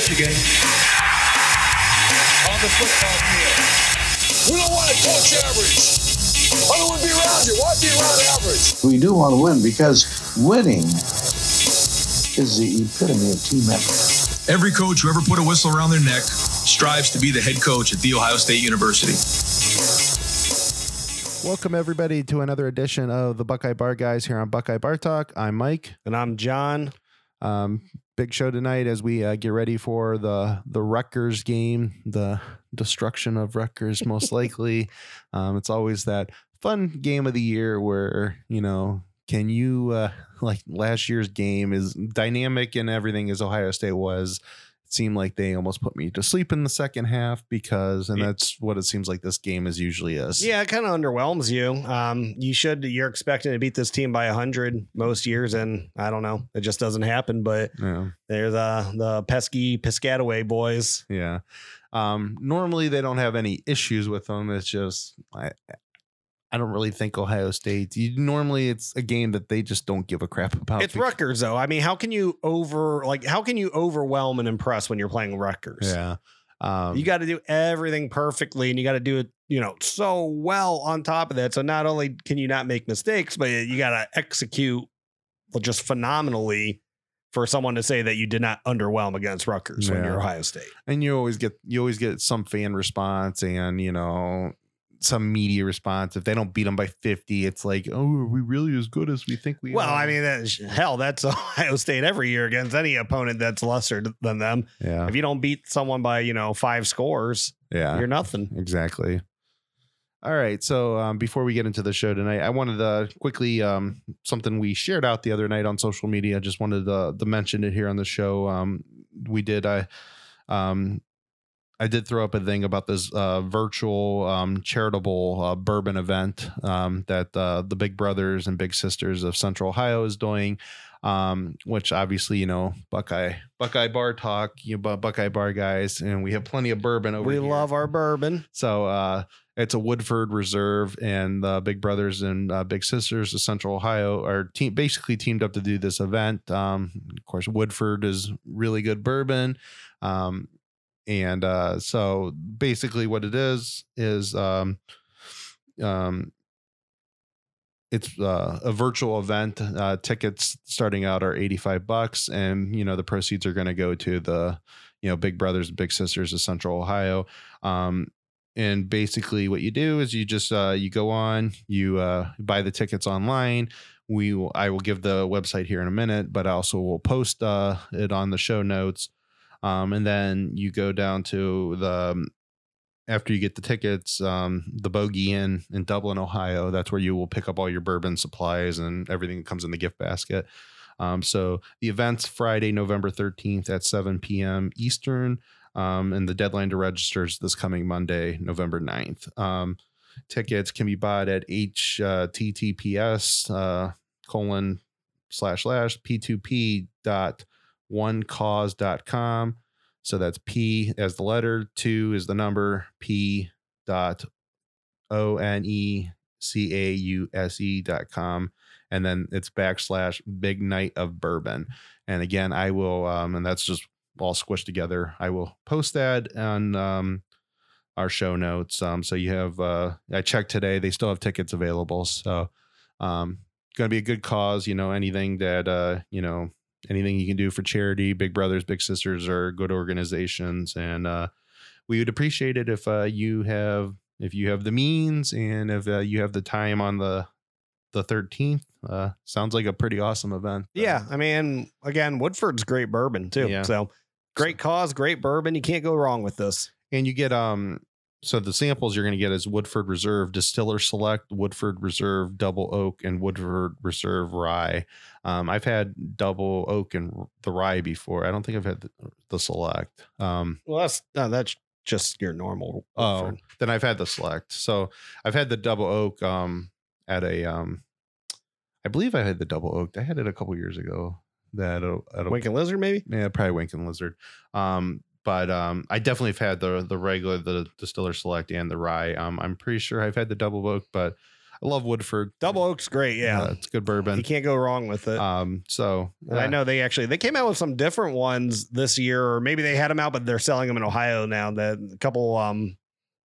Michigan on the football field. We don't want to coach average. I don't want to be around you. Why be around average? We do want to win because winning is the epitome of team effort. Every coach who ever put a whistle around their neck strives to be the head coach at The Ohio State University. Welcome, everybody, to another edition of the Buckeye Bar Guys here on Buckeye Bar Talk. I'm Mike. And I'm John. Big show tonight as we get ready for the Rutgers game, the destruction of Rutgers, most likely. It's always that fun game of the year where, you know, can you like last year's game is dynamic and everything as Ohio State was. It seemed like they almost put me to sleep in the second half because, and that's what it seems like this game is usually is. Yeah, it kind of underwhelms you. You're expecting to beat this team by 100 most years, and I don't know, it just doesn't happen. But yeah, they're the pesky Piscataway boys. Yeah. Normally they don't have any issues with them. It's just I don't really think Ohio State. Normally it's a game that they just don't give a crap about. It's Rutgers, though. I mean, how can you overwhelm and impress when you're playing Rutgers? Yeah. You got to do everything perfectly, and you got to do it, you know, so well on top of that. So not only can you not make mistakes, but you got to execute just phenomenally for someone to say that you did not underwhelm against Rutgers when you're Ohio State. And you always get some fan response and, you know, some media response. If they don't beat them by 50, it's like, oh, are we really as good as we think we are? Well, I mean, that's Ohio State every year against any opponent that's lesser than them. Yeah. If you don't beat someone by, you know, 5 scores, you're nothing. Exactly. All right. So before we get into the show tonight, I wanted to quickly something we shared out the other night on social media. Just wanted to mention it here on the show. I did throw up a thing about this virtual charitable bourbon event that the Big Brothers and Big Sisters of Central Ohio is doing, which obviously, you know, Buckeye Bar Talk, you know, Buckeye Bar Guys, and we have plenty of bourbon over here. We love our bourbon. So it's a Woodford Reserve, and the Big Brothers and Big Sisters of Central Ohio are basically teamed up to do this event. Of course, Woodford is really good bourbon. And so basically what it is it's a virtual event. Tickets starting out are $85, and, you know, the proceeds are going to go to the, you know, Big Brothers and Big Sisters of Central Ohio. And basically what you do is you just you go on, you buy the tickets online. I will give the website here in a minute, but I also will post it on the show notes. And then you go down to after you get the tickets, the Bogey Inn in Dublin, Ohio. That's where you will pick up all your bourbon supplies and everything that comes in the gift basket. So the event's Friday, November 13th at 7 p.m. Eastern. And the deadline to register is this coming Monday, November 9th. Tickets can be bought at https://p2p.com. onecause.com. So that's P as the letter, 2 is the number, p.onecause.com, and then it's / big night of bourbon. And again, I will and that's just all squished together. I will post that on our show notes. So you have I checked today, they still have tickets available. So going to be a good cause, you know, anything that you know, anything you can do for charity. Big Brothers, Big Sisters are good organizations, and we would appreciate it if you have the means, and if you have the time on the 13th. Sounds like a pretty awesome event. Yeah, I mean, again, Woodford's great bourbon too. Yeah. So great cause, great bourbon. You can't go wrong with this. And you get so the samples you're going to get is Woodford Reserve Distiller Select, Woodford Reserve Double Oak, and Woodford Reserve Rye. I've had Double Oak and the Rye before. I don't think I've had the Select. Well, that's just your normal. Woodford. Oh, then I've had the Select. So I've had the Double Oak at a. I believe I had the Double Oak. I had it a couple years ago. That at a Wink and Lizard, maybe. Yeah, probably Wink and Lizard. But I definitely have had the regular, the Distiller Select, and the Rye. I'm pretty sure I've had the Double Oak, but I love Woodford. Double Oak's great. Yeah. It's good bourbon. You can't go wrong with it. And I know they came out with some different ones this year, or maybe they had them out, but they're selling them in Ohio now. That a couple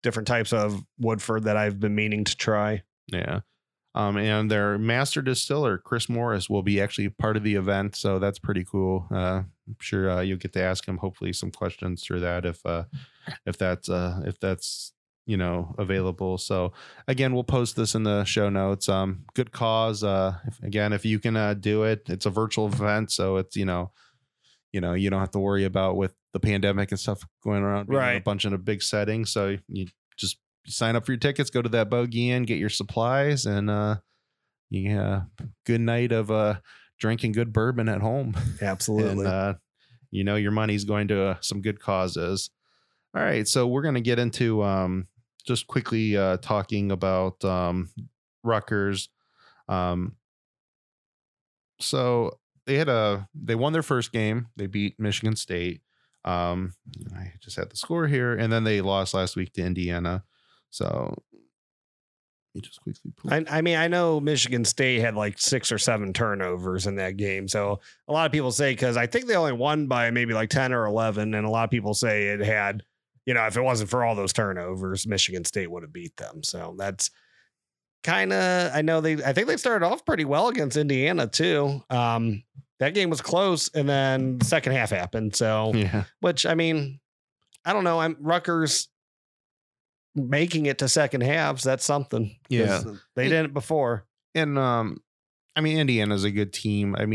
different types of Woodford that I've been meaning to try. Yeah. And their master distiller, Chris Morris, will be actually part of the event. So that's pretty cool. I'm sure you'll get to ask him, hopefully, some questions through that if that's available. So again, we'll post this in the show notes. Good cause. If you can do it, it's a virtual event. So it's, you don't have to worry about with the pandemic and stuff going around, right, a bunch in a big setting. So you just sign up for your tickets, go to that Bogey Inn, get your supplies, and good night of drinking good bourbon at home. Absolutely. And, your money's going to some good causes. All right. So we're going to get into just quickly talking about Rutgers. So they won their first game. They beat Michigan State. I just had the score here, and then they lost last week to Indiana. So you just quickly pull. I know Michigan State had like 6 or 7 turnovers in that game. So a lot of people say, because I think they only won by maybe like 10 or 11. And a lot of people say it had, if it wasn't for all those turnovers, Michigan State would have beat them. So that's kind of, I think they started off pretty well against Indiana too. That game was close, and then the second half happened. So, yeah. Which, I don't know. Rutgers making it to second halves, that's something. Yeah. They didn't before. And, Indiana's a good team. I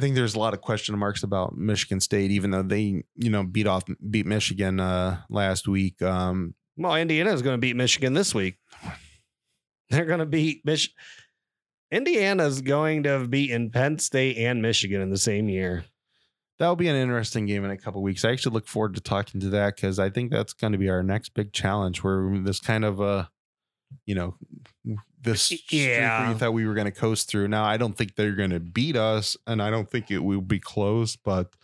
think there's a lot of question marks about Michigan State, even though they, beat Michigan last week. Well, Indiana's going to beat Michigan this week. They're going to beat Michigan. Indiana's going to have beaten Penn State and Michigan in the same year. That'll be an interesting game in a couple of weeks. I actually look forward to talking to that, because I think that's going to be our next big challenge, where this kind of, this streak we thought we were going to coast through. Now, I don't think they're going to beat us, and I don't think it will be close, but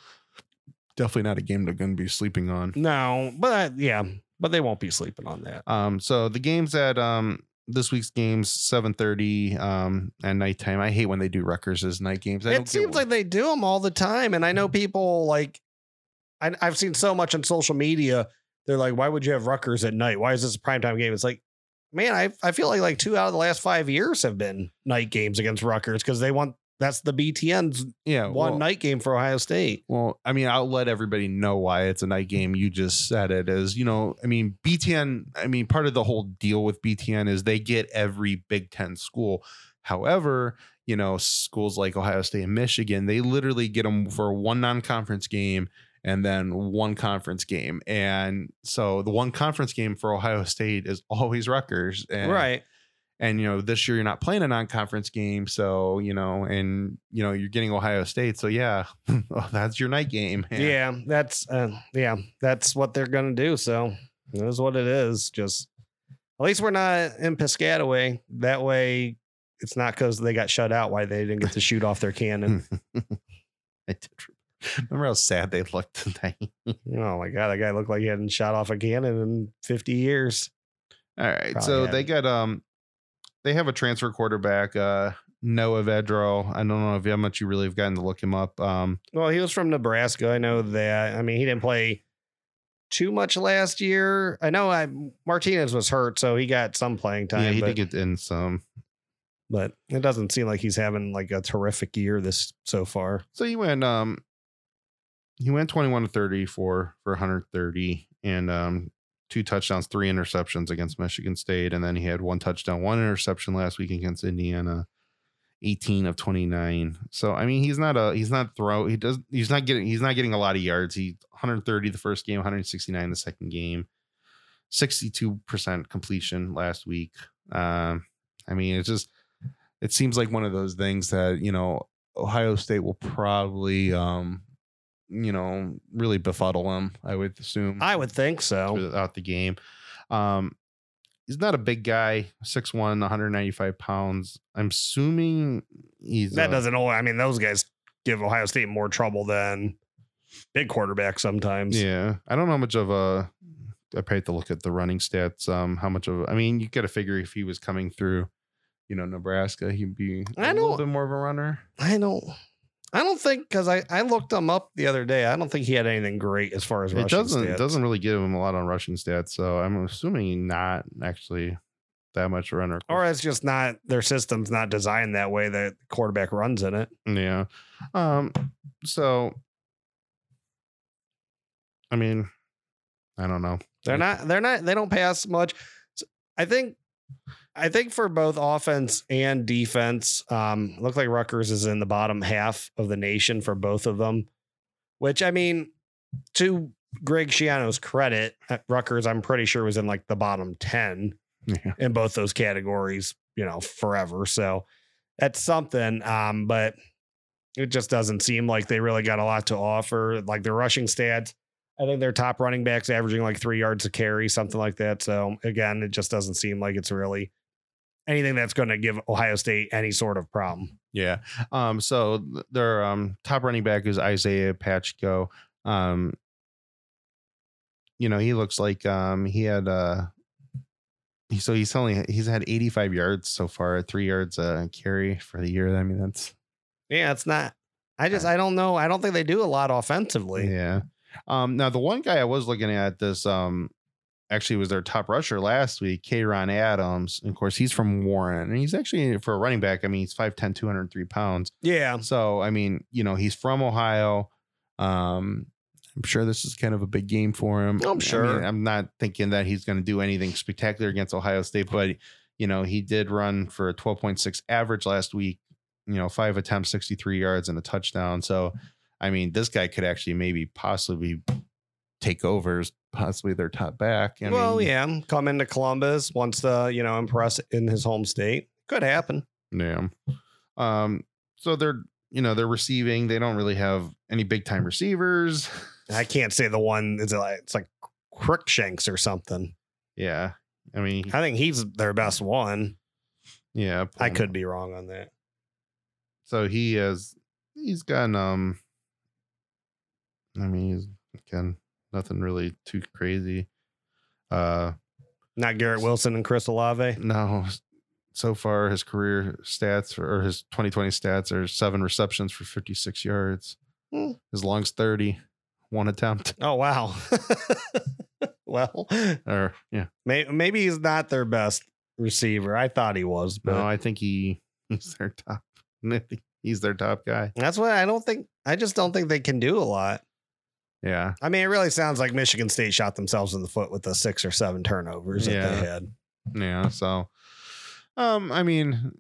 definitely not a game they're going to be sleeping on. No, but they won't be sleeping on that. So the games that, this week's games, 7:30 at nighttime. I hate when they do Rutgers as night games. It seems like they do them all the time. And I know people I've seen so much on social media. They're like, why would you have Rutgers at night? Why is this a primetime game? It's like, man, I feel like 2 out of the last 5 years have been night games against Rutgers, because they want, that's the BTN's night game for Ohio State. Well, I'll let everybody know why it's a night game. You just said it as, BTN. Part of the whole deal with BTN is they get every Big Ten school. However, schools like Ohio State and Michigan, they literally get them for one non-conference game and then one conference game. And so the one conference game for Ohio State is always Rutgers. And right. And, this year you're not playing a non-conference game. So, you're getting Ohio State. So, yeah, that's your night game. Man. Yeah, that's what they're going to do. So it is what it is. Just at least we're not in Piscataway. That way it's not because they got shut out why they didn't get to shoot off their cannon. I did remember how sad they looked today. Oh, my God. That guy looked like he hadn't shot off a cannon in 50 years. All right. Probably so hadn't. They got They have a transfer quarterback, Noah Vedro. I don't know how much you really have gotten to look him up. Well, he was from Nebraska. I know that. He didn't play too much last year. I know Martinez was hurt, so he got some playing time. Yeah, he did get in some. But it doesn't seem like he's having like a terrific year so far. So he went 21-30 for 130 and 2 touchdowns, 3 interceptions against Michigan State. And then he had 1 touchdown, 1 interception last week against Indiana, 18 of 29. So, he's not getting a lot of yards. He 130 the first game, 169 the second game, 62% completion last week. It seems like one of those things that, Ohio State will probably, really befuddle him. I would assume. I would think so. Throughout the game. He's not a big guy, 6'1", 195 pounds. I'm assuming those guys give Ohio State more trouble than big quarterbacks sometimes. Yeah. I don't know how much of a I probably have to look at the running stats. How much of, I mean, you got to figure if he was coming through, you know, Nebraska, he'd be a little bit more of a runner. I don't think because I looked him up the other day. I don't think he had anything great as far as rushing stats. It doesn't really give him a lot on rushing stats. So I'm assuming not actually that much runner. Or it's just not, their system's not designed that way that the quarterback runs in it. Yeah. So, I mean, I don't know. They don't pass much. I think for both offense and defense, look like Rutgers is in the bottom half of the nation for both of them, which, I mean, to Greg Schiano's credit, Rutgers, I'm pretty sure, was in like the bottom 10 in both those categories, you know, forever. So that's something, but it just doesn't seem like they really got a lot to offer. Like their rushing stats, I think their top running backs averaging like 3 yards a carry, something like that. So again, it just doesn't seem like it's really anything that's going to give Ohio State any sort of problem. Yeah. So their top running back is Isaiah Pacheco. You know, he looks like he had so he's had 85 yards so far, 3 yards a carry for the year. I mean, it's not. I don't know. I don't think they do a lot offensively. Yeah. Now the one guy I was looking at this, actually was their top rusher last week, Kayron Adams. And of course he's from Warren, and he's actually, for a running back, I mean, he's 5'10", 203 pounds. Yeah. So, I mean, you know, he's from Ohio. I'm sure this is kind of a big game for him. I'm sure. I mean, I'm not thinking that he's going to do anything spectacular against Ohio State, but you know, he did run for a 12.6 average last week, you know, 5 attempts, 63 yards and a touchdown. So, I mean, this guy could actually maybe possibly take over as possibly their top back. Yeah. Come into Columbus, wants to, you know, impress in his home state. Could happen. Yeah. So they're receiving. They don't really have any big time receivers. I can't say the one. It's like Crookshanks or something. Yeah. I mean, I think he's their best one. Yeah. I could be wrong on that. So he's got, I mean, again, nothing really too crazy. Not Garrett Wilson and Chris Olave? No. So far, his career stats or his 2020 stats are 7 receptions for 56 yards. His long's 30, 1 attempt. Oh, wow. Well, or yeah, maybe he's not their best receiver. I thought he was. But no, I think he's their top. He's their top guy. That's why I just don't think they can do a lot. Yeah. I mean, it really sounds like Michigan State shot themselves in the foot with the 6 or 7 turnovers that they had. Yeah. So, I mean,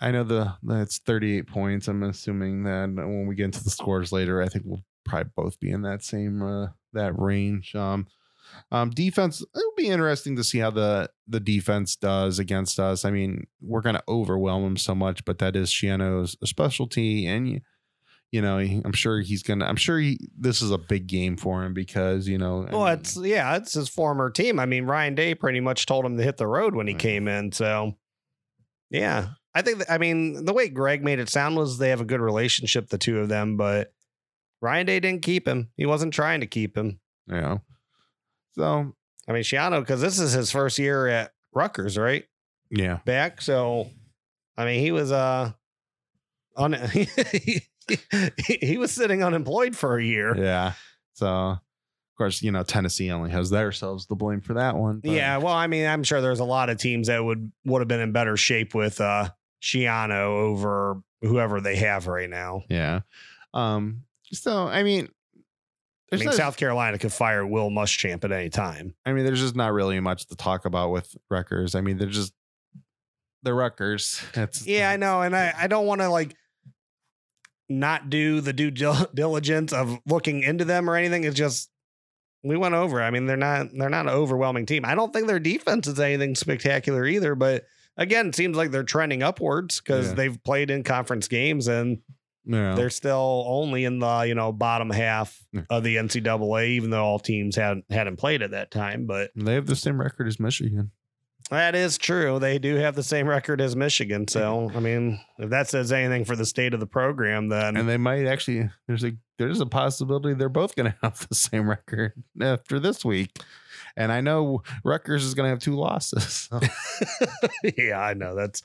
I know that's 38 points. I'm assuming that when we get into the scores later, I think we'll probably both be in that same, that range. Defense, it'll be interesting to see how the defense does against us. I mean, we're going to overwhelm them so much, but that is Schiano's specialty. And, you know, this is a big game for him because, you know, it's his former team. I mean, Ryan Day pretty much told him to hit the road when he came in. So, yeah, I think the way Greg made it sound was they have a good relationship, the two of them, but Ryan Day didn't keep him. He wasn't trying to keep him. Yeah. So, I mean, Schiano, because this is his first year at Rutgers, right? Yeah. Back. So, I mean, he was he was sitting unemployed for a year. Yeah. So, of course, you know, Tennessee only has themselves to blame for that one. But. Yeah. Well, I mean, I'm sure there's a lot of teams that would have been in better shape with Schiano over whoever they have right now. Yeah. So, I mean. South Carolina could fire Will Muschamp at any time. I mean, there's just not really much to talk about with Rutgers. I mean, they're Rutgers. I know. And I don't want to like not do the due diligence of looking into them or anything. It's just we went over. I mean, they're not an overwhelming team. I don't think their defense is anything spectacular either. But again, it seems like they're trending upwards because they've played in conference games and. Yeah. They're still only in the, you know, bottom half of the NCAA, even though all teams hadn't played at that time. But they have the same record as Michigan. That is true. They do have the same record as Michigan. So, I mean, if that says anything for the state of the program, then. And they might actually, there's a possibility they're both going to have the same record after this week. And I know Rutgers is going to have two losses. So. Yeah, I know. That's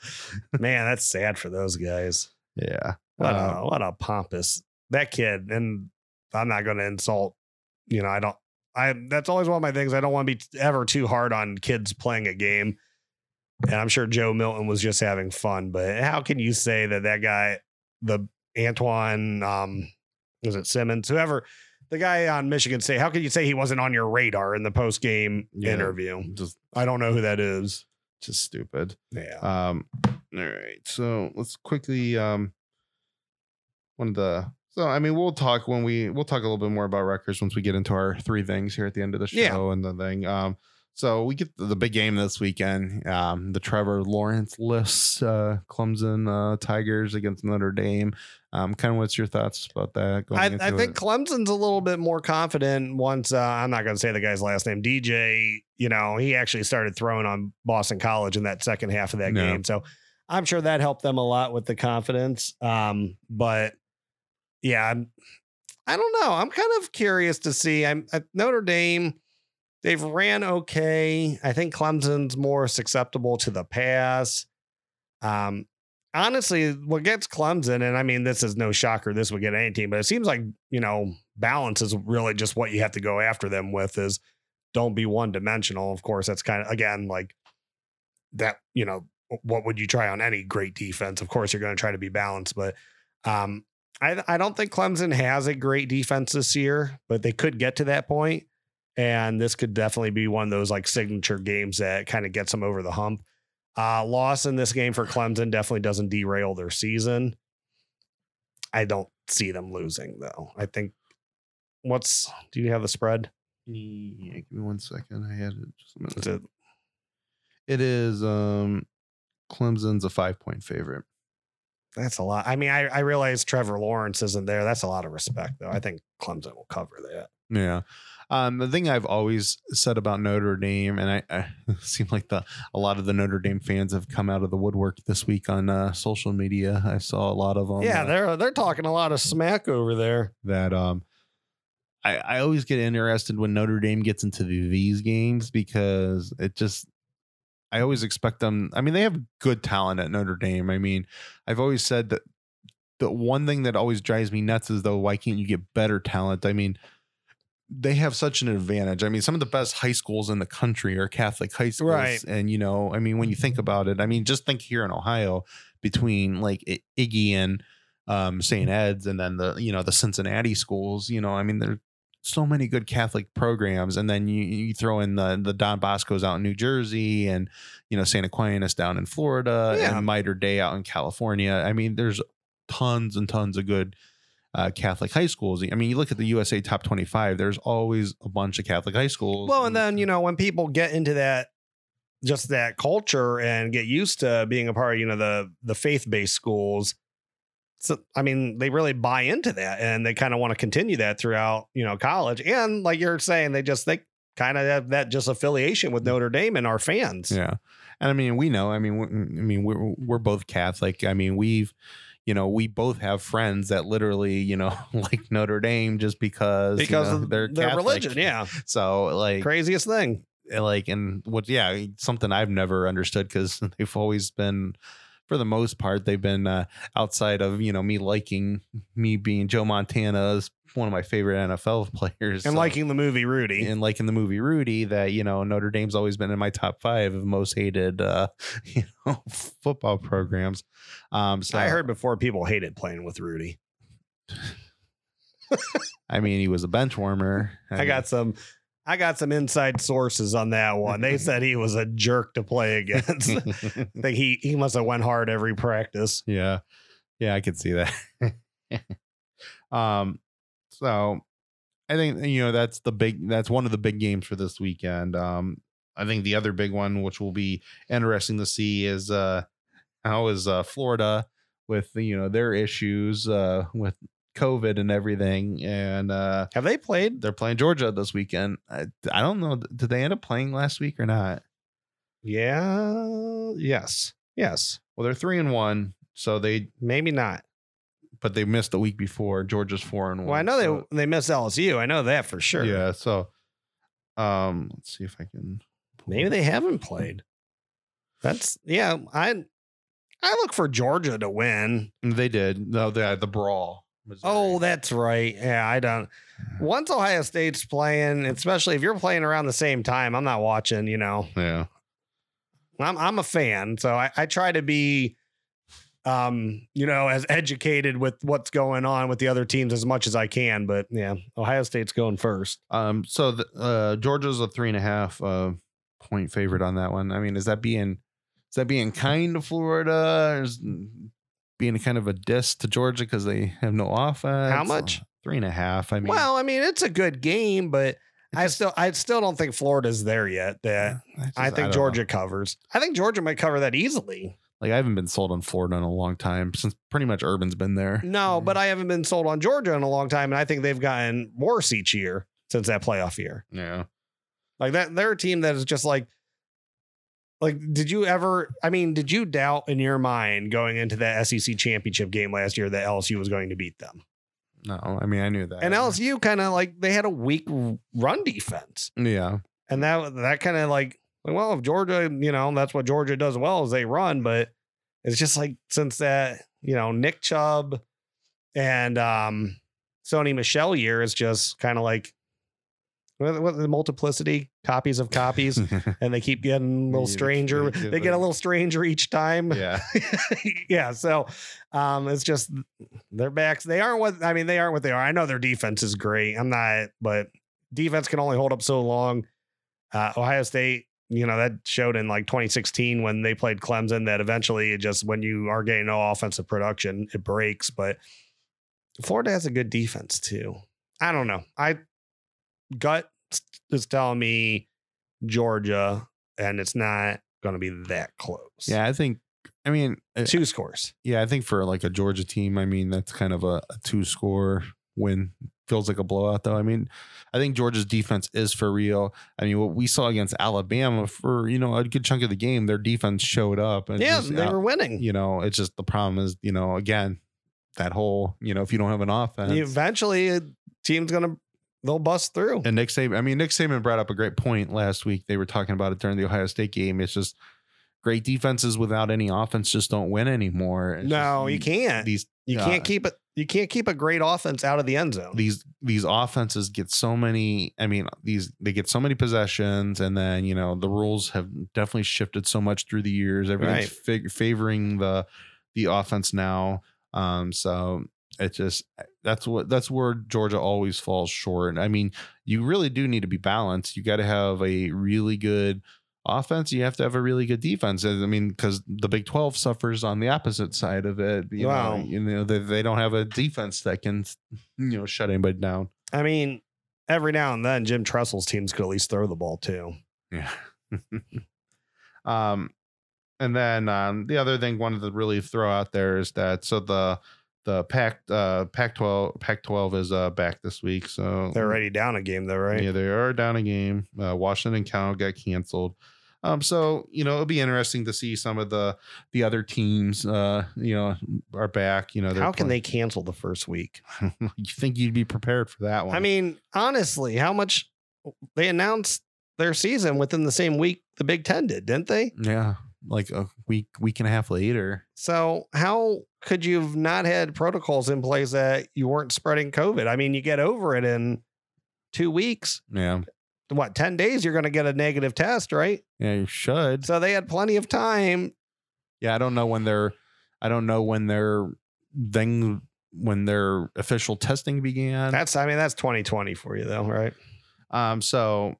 sad for those guys. Yeah. What a pompous, that kid. And I'm not going to insult, that's always one of my things. I don't want to be ever too hard on kids playing a game. And I'm sure Joe Milton was just having fun, but how can you say that guy, the Antoine, was it Simmons, whoever, the guy on Michigan State, how can you say he wasn't on your radar in the post game interview? I don't know who that is. Just stupid. Yeah. All right. So let's quickly, we'll talk a little bit more about Rutgers once we get into our three things here at the end of the show and the thing. So we get the big game this weekend. The Trevor Lawrence lists Clemson Tigers against Notre Dame. Kind of what's your thoughts about that? I think Clemson's a little bit more confident once. I'm not going to say the guy's last name. DJ, he actually started throwing on Boston College in that second half of that game. So I'm sure that helped them a lot with the confidence. But. Yeah, I don't know. I'm kind of curious to see. I'm at Notre Dame. They've ran okay. I think Clemson's more susceptible to the pass. Honestly, what gets Clemson, and I mean, this is no shocker. This would get any team, but it seems like, balance is really just what you have to go after them with is don't be one dimensional. Of course, that's kind of, again, like that, what would you try on any great defense? Of course, you're going to try to be balanced, but, I don't think Clemson has a great defense this year, but they could get to that point. And this could definitely be one of those like signature games that kind of gets them over the hump. Loss in this game for Clemson definitely doesn't derail their season. I don't see them losing though. I think do you have the spread? Yeah, give me 1 second. I had it just a minute. Is it is Clemson's a 5-point favorite. That's a lot. I mean, I realize Trevor Lawrence isn't there. That's a lot of respect, though. I think Clemson will cover that. Yeah. The thing I've always said about Notre Dame, and I seem like a lot of the Notre Dame fans have come out of the woodwork this week on social media. I saw a lot of them. Yeah, they're talking a lot of smack over there. That I always get interested when Notre Dame gets into these games because it just. I always expect them. I mean, they have good talent at Notre Dame. I mean, I've always said that the one thing that always drives me nuts is though, why can't you get better talent? I mean, they have such an advantage. I mean, some of the best high schools in the country are Catholic high schools. Right. And, I mean, when you think about it, I mean, just think here in Ohio between like Iggy and St. Ed's and then the Cincinnati schools, I mean, they're so many good Catholic programs. And then you throw in the Don Boscos out in New Jersey and, St. Aquinas down in Florida and Mater Dei out in California. I mean, there's tons and tons of good Catholic high schools. I mean, you look at the USA top 25, there's always a bunch of Catholic high schools. Well, and then, when people get into that, just that culture and get used to being a part of, the faith-based schools, so, I mean, they really buy into that and they kind of want to continue that throughout, college. And like you're saying, they kind of have that just affiliation with Notre Dame and our fans. Yeah. And I mean, we're both Catholic. I mean, we both have friends that literally, like Notre Dame just because of their Catholic religion. Yeah. So like craziest thing something I've never understood because they've always been. For the most part, they've been outside of, me being Joe Montana is one of my favorite NFL players and liking the movie Rudy that, Notre Dame's always been in my top 5 of most hated, football programs. So I heard before people hated playing with Rudy. I mean, he was a bench warmer. I got some inside sources on that one. They said he was a jerk to play against. I think he must have went hard every practice. Yeah. Yeah, I could see that. So I think, that's one of the big games for this weekend. I think the other big one, which will be interesting to see is how is Florida with, their issues with COVID and everything, and have they played? They're playing Georgia this weekend. I don't know. Did they end up playing last week or not? Yeah. Yes. Yes. Well, they're 3-1, so they maybe not. But they missed the week before. Georgia's 4-1. Well, I know so. they missed LSU. I know that for sure. Yeah. So, let's see if I can. Maybe they haven't played. That's yeah. I look for Georgia to win. They did. No, they had the brawl. Missouri. Oh, that's right. Yeah, I don't. Once Ohio State's playing, especially if you're playing around the same time, I'm not watching. You know. Yeah. I'm a fan, so I try to be, you know, as educated with what's going on with the other teams as much as I can. But yeah, Ohio State's going first. So the, Georgia's a 3.5 point favorite on that one. I mean, is that being kind to Florida? Or is being kind of a diss to Georgia because they have no offense? How much? 3.5. I mean, well, I mean, it's a good game, but. I still don't think Florida's there yet. That yeah, I think Georgia covers. I think Georgia might cover that easily. Like I haven't been sold on Florida in a long time since pretty much Urban's been there. No, but I haven't been sold on Georgia in a long time, and I think they've gotten worse each year since that playoff year. Yeah, like that. They're a team that is just like did you ever? I mean, did you doubt in your mind going into that SEC championship game last year that LSU was going to beat them? No, I mean, I knew that. And LSU kind of like they had a weak run defense. Yeah. And that kind of like, well, if Georgia, you know, that's what Georgia does well is they run. But it's just like since that, you know, Nick Chubb and Sony Michel year is just kind of like what the multiplicity copies of copies. And they keep getting a little stranger. They get a little stranger each time. Yeah. Yeah. So it's just their backs. They aren't what they are. I know their defense is great. I'm not, but defense can only hold up so long. Ohio State, you know, that showed in like 2016 when they played Clemson that eventually it just, when you are getting no offensive production, it breaks. But Florida has a good defense too. I don't know. Gut is telling me Georgia, and it's not going to be that close. Yeah, two scores. Yeah, I think for like a Georgia team, I mean, that's kind of a 2-score win. Feels like a blowout, though. I mean, I think Georgia's defense is for real. I mean, what we saw against Alabama for, you know, a good chunk of the game, their defense showed up. And yeah, they were winning. You know, it's just the problem is, you know, again, that whole, you know, if you don't have an offense. Eventually, a team's going to. They'll bust through. And Nick Saban brought up a great point last week. They were talking about it during the Ohio State game. It's just great defenses without any offense just don't win anymore. It's no, you can't. You can't keep it. You can't keep a great offense out of the end zone. These offenses get so many. I mean, they get so many possessions, and then you know the rules have definitely shifted so much through the years. Everything's favoring the offense now. So. It's just that's where Georgia always falls short. I mean, you really do need to be balanced. You got to have a really good offense. You have to have a really good defense. I mean, because the Big 12 suffers on the opposite side of it. You know, they don't have a defense that can, you know, shut anybody down. I mean, every now and then Jim Tressel's teams could at least throw the ball too. Yeah. And then the other thing wanted to really throw out there is that so the Pac-12 is back this week, so they're already down a game, though, right? Yeah, they are down a game. Washington County got canceled, so you know it'll be interesting to see some of the other teams, you know, are back. You know, how can they cancel the first week? You think you'd be prepared for that one? I mean, honestly, how much they announced their season within the same week the Big Ten did, didn't they? Yeah, like a week and a half later. So how? Could you have not had protocols in place that you weren't spreading COVID? I mean, you get over it in 2 weeks. Yeah. What, 10 days you're going to get a negative test, right? Yeah, you should. So they had plenty of time. Yeah, I don't know when their official testing began. That's 2020 for you though, right? So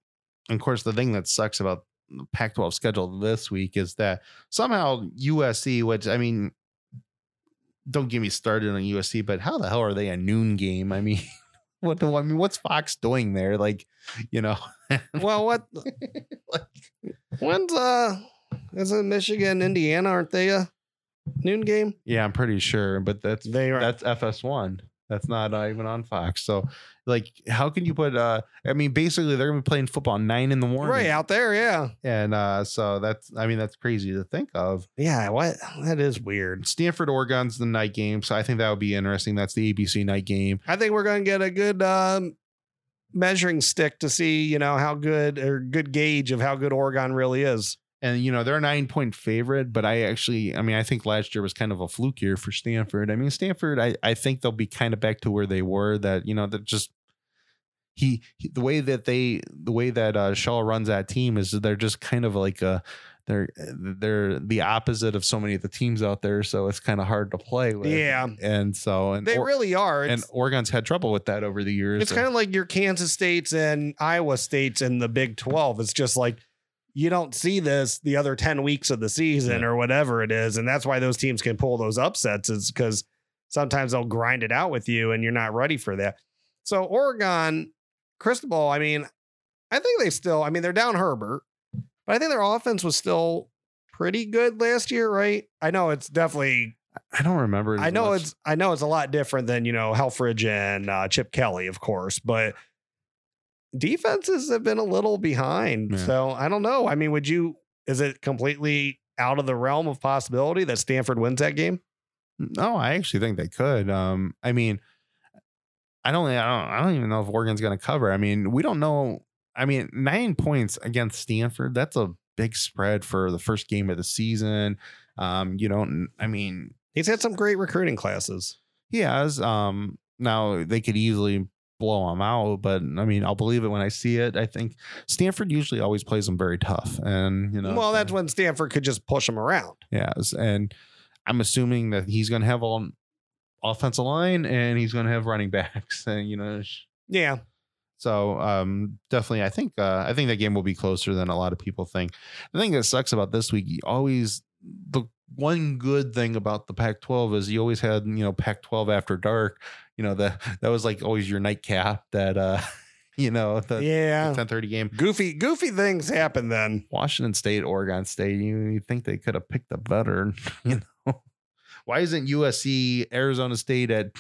of course the thing that sucks about the Pac-12 schedule this week is that somehow USC, which I mean, don't get me started on USC, but how the hell are they a noon game? I mean, what's Fox doing there? Like, you know, well, what, like, when's, isn't Michigan, Indiana, aren't they a noon game? Yeah, I'm pretty sure, but that's FS1. That's not even on Fox. So, like, how can you put, I mean, basically they're going to be playing football 9 in the morning. Right out there. Yeah. And so that's, I mean, that's crazy to think of. Yeah. What? That is weird. Stanford, Oregon's the night game. So I think that would be interesting. That's the ABC night game. I think we're going to get a good measuring stick to see, you know, how good or good gauge of how good Oregon really is. And, you know, they're a 9-point favorite, but I think last year was kind of a fluke year for Stanford. I mean, Stanford, I think they'll be kind of back to where they were, that, you know, that just the way that Shaw runs that team is they're just kind of like they're the opposite of so many of the teams out there. So it's kind of hard to play with. Yeah. And so, and they really are. And Oregon's had trouble with that over the years. It's kind of like your Kansas States and Iowa States in the Big 12. It's just like, you don't see this the other 10 weeks of the season or whatever it is. And that's why those teams can pull those upsets, is because sometimes they'll grind it out with you and you're not ready for that. So Oregon, Cristobal, I mean, I think they're down Herbert, but I think their offense was still pretty good last year, right? I know it's definitely, I don't remember. I know it's a lot different than, you know, Helfrich and Chip Kelly, of course, but defenses have been a little behind. Yeah. So I don't know. I mean, is it completely out of the realm of possibility that Stanford wins that game? No, I actually think they could. I mean, I don't even know if Oregon's going to cover. I mean, we don't know. I mean, 9 points against Stanford, that's a big spread for the first game of the season. He's had some great recruiting classes. He has. Now they could easily blow them out, but I mean, I'll believe it when I see it. I think Stanford usually always plays them very tough, and you know, well, that's when Stanford could just push them around. Yeah, and I'm assuming that he's going to have an offensive line and he's going to have running backs, and you know, yeah. So definitely, I think that game will be closer than a lot of people think. The thing that sucks about this week, the one good thing about the Pac-12 is you always had, you know, Pac-12 after dark. You know, that was like always your nightcap, that, you know, the 10:30 game. Goofy things happen then. Washington State, Oregon State, you think they could have picked a better, you know. Why isn't USC Arizona State at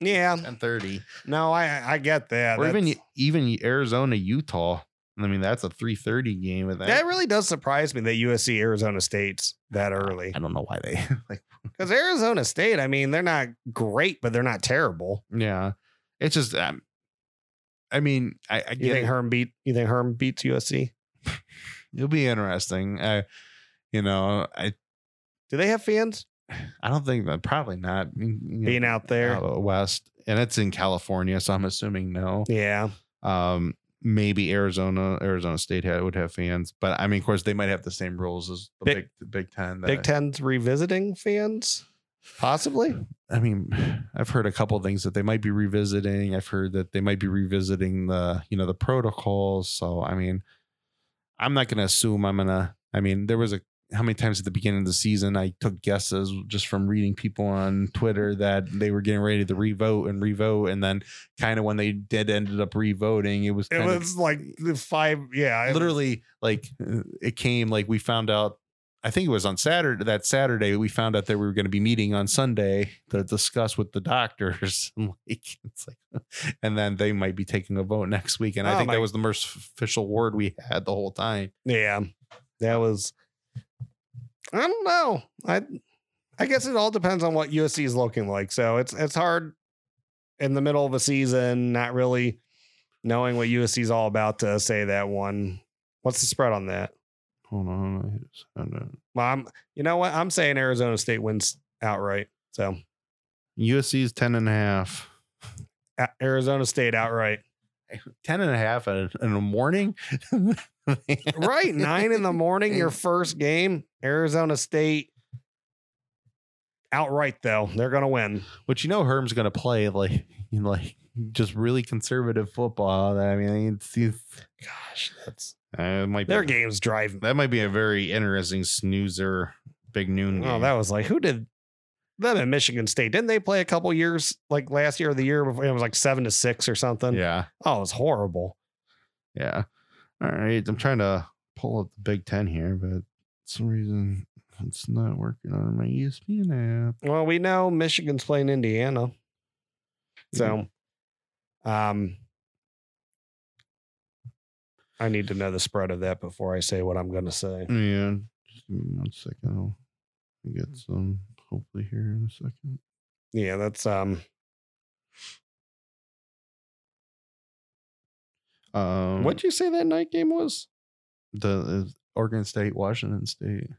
10:30? No, I get that. Or even Arizona, Utah. I mean, that's a 3:30 game. That really does surprise me that USC Arizona State's that early. I don't know why they like. Because Arizona State, I mean, they're not great, but they're not terrible. Yeah, it's just, I get. You think Herm beats USC? It'll be interesting. Do they have fans? I don't think that. Probably not. You know, being out there, out west, and it's in California, so I'm assuming no. Yeah. Maybe Arizona State would have fans, but I mean, of course, they might have the same rules as the Big Ten. Big Ten's revisiting fans, possibly. I mean, I've heard a couple of things that they might be revisiting. I've heard that they might be revisiting the protocols. So I mean, I'm not going to assume. There was how many times at the beginning of the season I took guesses just from reading people on Twitter that they were getting ready to revote. And then kind of when they did ended up revoting, it was like the five. Yeah. Literally, like it came, like we found out, I think it was on Saturday, we found out that we were going to be meeting on Sunday to discuss with the doctors. And then they might be taking a vote next week. And I think that was the most official word we had the whole time. Yeah, that was, I don't know. I guess it all depends on what USC is looking like. So it's hard in the middle of a season, not really knowing what USC is all about, to say that one. What's the spread on that? Hold on. Well, you know what? I'm saying Arizona State wins outright. So USC is 10.5. Arizona State outright. 10.5 in the morning. Right. 9 in the morning. Your first game, Arizona State outright, though. They're going to win, which, you know, Herm's going to play like just really conservative football. I mean, gosh, that's their games drive. That might be a very interesting snoozer big noon game. Oh, that was like, who did them in Michigan State? Didn't they play a couple years, like last year or the year before? It was like 7-6 or something. Yeah. Oh, it was horrible. Yeah. All right. I'm trying to pull up the Big Ten here, but for some reason it's not working on my ESPN app. Well, we know Michigan's playing Indiana. So I need to know the spread of that before I say what I'm going to say. Yeah. Just give me 1 second. I'll get some hopefully here in a second. Yeah, that's what'd you say that night game was? The Oregon State, Washington State.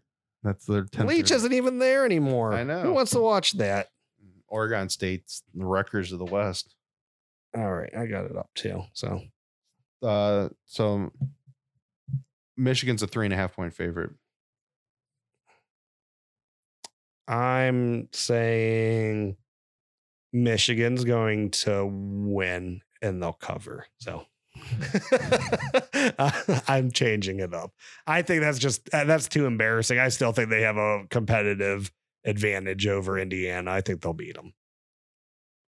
That's their 10th. Leach isn't even there anymore. I know. Who wants to watch that? Oregon State's the Rutgers of the West. All right, I got it up too. So, so Michigan's a 3.5 point favorite. I'm saying Michigan's going to win and they'll cover. So I'm changing it up. I think that's just, that's too embarrassing. I still think they have a competitive advantage over Indiana. I think they'll beat them.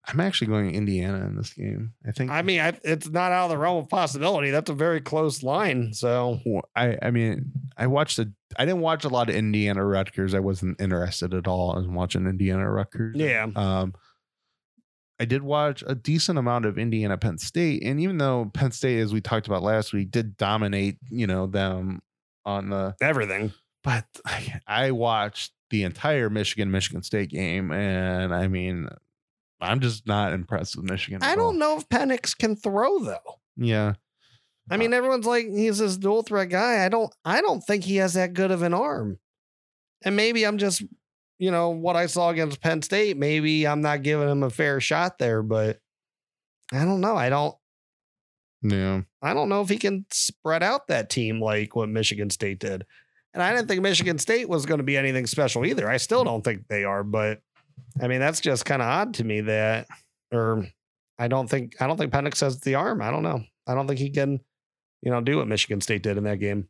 I'm actually going Indiana in this game. I think, I mean, it's not out of the realm of possibility. That's a very close line. So I didn't watch a lot of Indiana Rutgers. I wasn't interested at all in watching Indiana Rutgers. Yeah. I did watch a decent amount of Indiana Penn State. And even though Penn State, as we talked about last week, did dominate, you know, them on the everything, but I watched the entire Michigan State game. And I mean, I'm just not impressed with Michigan. I don't know if Penix can throw though. Yeah. I mean, everyone's like, he's this dual threat guy. I don't think he has that good of an arm. And maybe I'm just, you know, what I saw against Penn State, maybe I'm not giving him a fair shot there, but I don't know. I don't know if he can spread out that team like what Michigan State did. And I didn't think Michigan State was going to be anything special either. I still don't think they are, but I mean, that's just kind of odd to me that, or I don't think Penix has the arm. I don't know. I don't think he can, you know, do what Michigan State did in that game.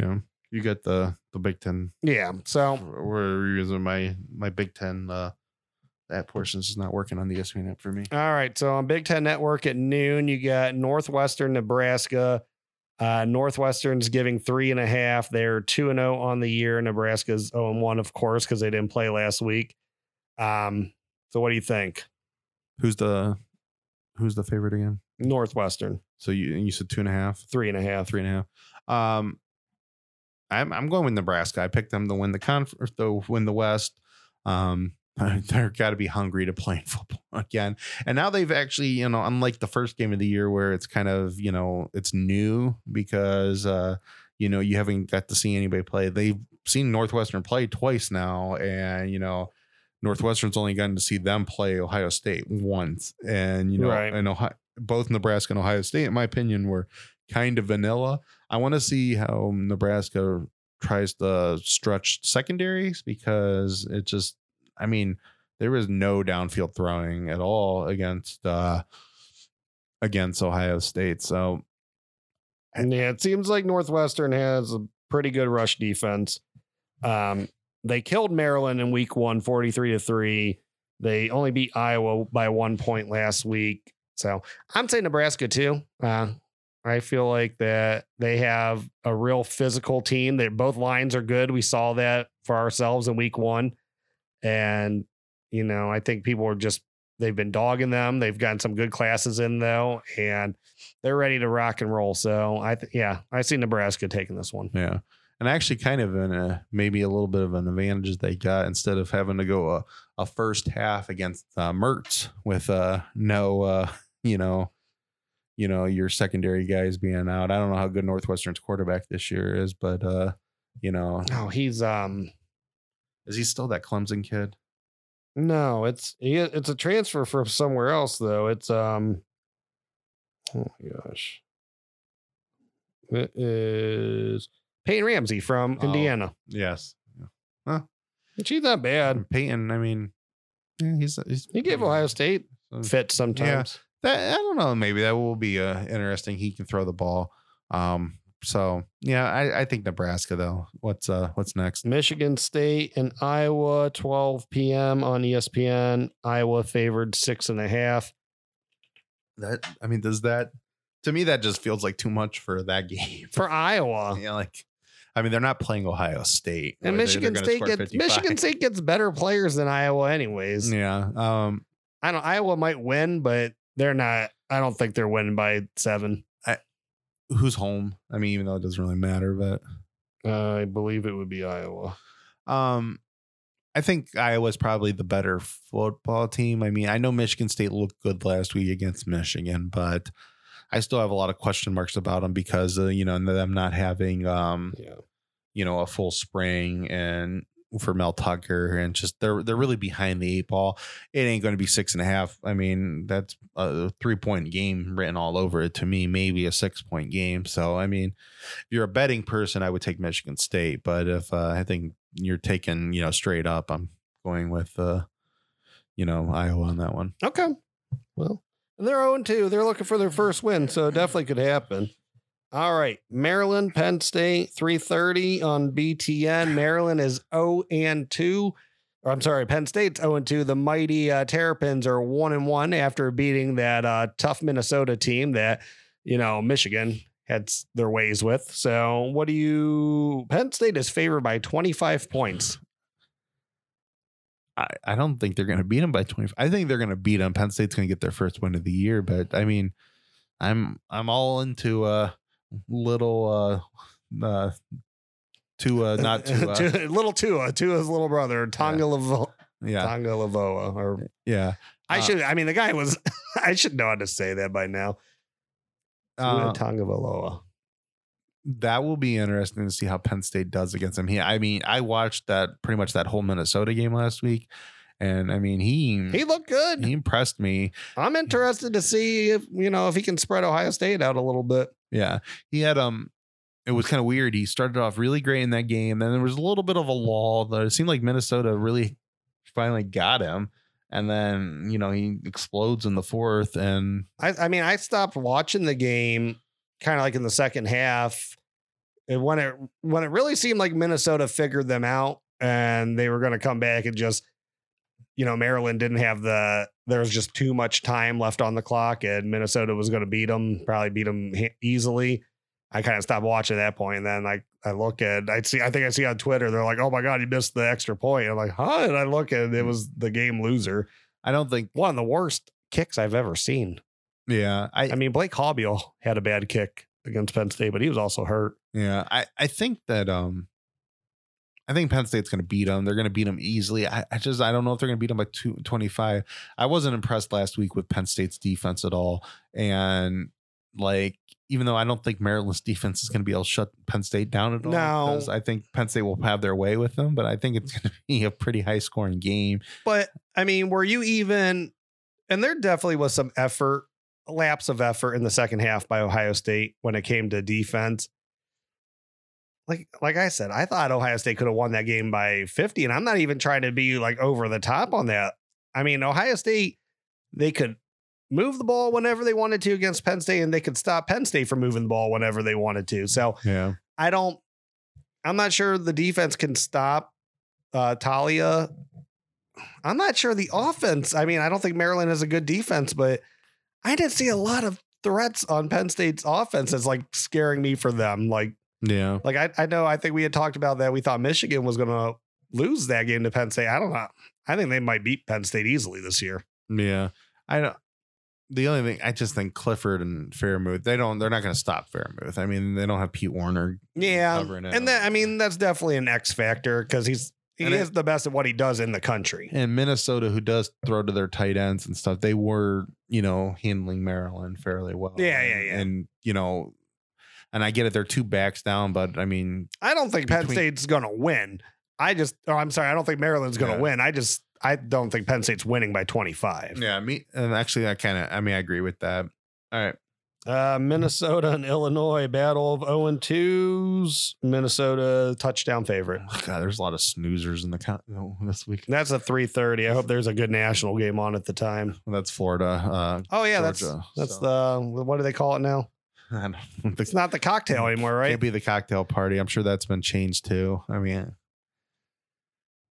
Yeah. You got the Big Ten. Yeah. So we're using my Big Ten. That portion is not working on the ESPN app for me. All right. So on Big Ten Network at noon, you got Northwestern, Nebraska. Northwestern's giving 3.5. They're 2-0 on the year. Nebraska's 0-1, of course, because they didn't play last week. So what do you think? Who's the favorite again? Northwestern. So you said 2.5, 3.5, 3.5. I'm going with Nebraska. I picked them to win the conference, to win the West. They're got to be hungry to play football again. And now they've actually, you know, unlike the first game of the year where it's kind of, you know, it's new because, you know, you haven't got to see anybody play. They've seen Northwestern play twice now. And, you know, Northwestern's only gotten to see them play Ohio State once. And, you know, right. And both Nebraska and Ohio State, in my opinion, were kind of vanilla. I want to see how Nebraska tries to stretch secondaries because it just, I mean, there was no downfield throwing at all against Ohio State. So, and yeah, it seems like Northwestern has a pretty good rush defense. They killed Maryland in week one, 43-3. They only beat Iowa by 1 point last week. So I'm saying Nebraska too. I feel like that they have a real physical team. That both lines are good. We saw that for ourselves in week one. And, you know, I think people are just, they've been dogging them. They've gotten some good classes in though, and they're ready to rock and roll. So I see Nebraska taking this one. Yeah. And actually kind of in a, maybe a little bit of an advantage they got instead of having to go a first half against Mertz with no, your secondary guys being out. I don't know how good Northwestern's quarterback this year is, but, you know, no, he's, is he still that Clemson kid? No, it's a transfer from somewhere else though. It's, oh my gosh. It is Peyton Ramsey from Indiana. Yes. Yeah. Well, she's not bad. Peyton. I mean, yeah, he gave Ohio State fits sometimes. Yeah. That, I don't know. Maybe that will be interesting. He can throw the ball. So yeah, I think Nebraska though. What's next? Michigan State and Iowa, 12 p.m. on ESPN. Iowa favored 6.5. That, I mean, does that, to me that just feels like too much for that game for Iowa. Yeah, like I mean they're not playing Ohio State and Michigan State gets better players than Iowa anyways. Yeah. I don't know. Iowa might win, but They're not. I don't think they're winning by 7. Who's home? I mean, even though it doesn't really matter, but I believe it would be Iowa. I think Iowa's probably the better football team. I mean, I know Michigan State looked good last week against Michigan, but I still have a lot of question marks about them because, you know, them not having, you know, a full spring and for Mel Tucker, and just they're really behind the 8 ball. It ain't going to be 6.5. I mean, that's a 3-point game written all over it to me, maybe a 6-point game. So, I mean, if you're a betting person, I would take Michigan State, but if I think you're taking, you know, straight up, I'm going with, you know, Iowa on that one. Okay. Well, and they're 0-2. They're looking for their first win, so it definitely could happen. All right. Maryland, Penn State, 3:30 on BTN. Maryland is 0-2. Or, I'm sorry, Penn State's 0-2. The mighty Terrapins are 1-1 after beating that tough Minnesota team that, you know, Michigan had their ways with. So what do you, Penn State is favored by 25 points. I don't think they're going to beat them by 25. I think they're going to beat them. Penn State's going to get their first win of the year, but I mean, I'm all into a little, Tua, not Tua. Little Tua, Tua's little brother, Tonga Lavoa. Yeah. Tonga Lavoa. Or yeah. I mean, the guy was, I should know how to say that by now. Tonga Valoa. That will be interesting to see how Penn State does against him. I mean, I watched that pretty much that whole Minnesota game last week, and I mean, he looked good. He impressed me. I'm interested to see if, you know, if he can spread Ohio State out a little bit. Yeah, he had it was kind of weird. He started off really great in that game, then there was a little bit of a lull. Though it seemed like Minnesota really finally got him. And then, you know, he explodes in the fourth. And I mean, I stopped watching the game kind of like in the second half. And when it really seemed like Minnesota figured them out and they were going to come back, and just, you know, Maryland didn't have there was just too much time left on the clock, and Minnesota was going to probably beat them easily. I kind of stopped watching at that point. And then I look at, I see on Twitter, they're like, oh my God, you missed the extra point. I'm like, huh? And I look at it was the game loser. I don't think one of the worst kicks I've ever seen. Yeah. I mean, Blake Hobiel had a bad kick against Penn State, but he was also hurt. Yeah. I think that, I think Penn State's going to beat them. They're going to beat them easily. I don't know if they're going to beat them by 25. I wasn't impressed last week with Penn State's defense at all. And like, even though I don't think Maryland's defense is going to be able to shut Penn State down at all, because I think Penn State will have their way with them, but I think it's going to be a pretty high scoring game. But I mean, and there definitely was some lapse of effort in the second half by Ohio State when it came to defense. Like I said, I thought Ohio State could have won that game by 50, and I'm not even trying to be like over the top on that. I mean, Ohio State, they could move the ball whenever they wanted to against Penn State, and they could stop Penn State from moving the ball whenever they wanted to. So yeah. I'm not sure the defense can stop Talia. I'm not sure the offense. I mean, I don't think Maryland has a good defense, but I did see a lot of threats on Penn State's offense that's like scaring me for them. Like, yeah, like I know, I think we had talked about that. We thought Michigan was going to lose that game to Penn State. I don't know. I think they might beat Penn State easily this year. Yeah. I don't. The only thing, I just think Clifford and Fairmouth, they're not going to stop Fairmouth. I mean, they don't have Pete Warner. Yeah. Covering it. And that's definitely an X factor, because he is the best at what he does in the country. And Minnesota, who does throw to their tight ends and stuff, they were, you know, handling Maryland fairly well. Yeah. Yeah. Yeah. And, you know, and I get it. They're two backs down, but I mean, I don't think Penn State's going to win. I don't think Maryland's going to win. I don't think Penn State's winning by 25. Yeah, me. And actually, I agree with that. All right. Minnesota and Illinois, battle of 0-2s. Minnesota touchdown favorite. Oh, God, there's a lot of snoozers in the this week. That's a 3:30. I hope there's a good national game on at the time. Well, that's Florida. Georgia, that's so. The what do they call it now? I don't know. It's not the cocktail anymore, right? Can't be the cocktail party. I'm sure that's been changed too. I mean.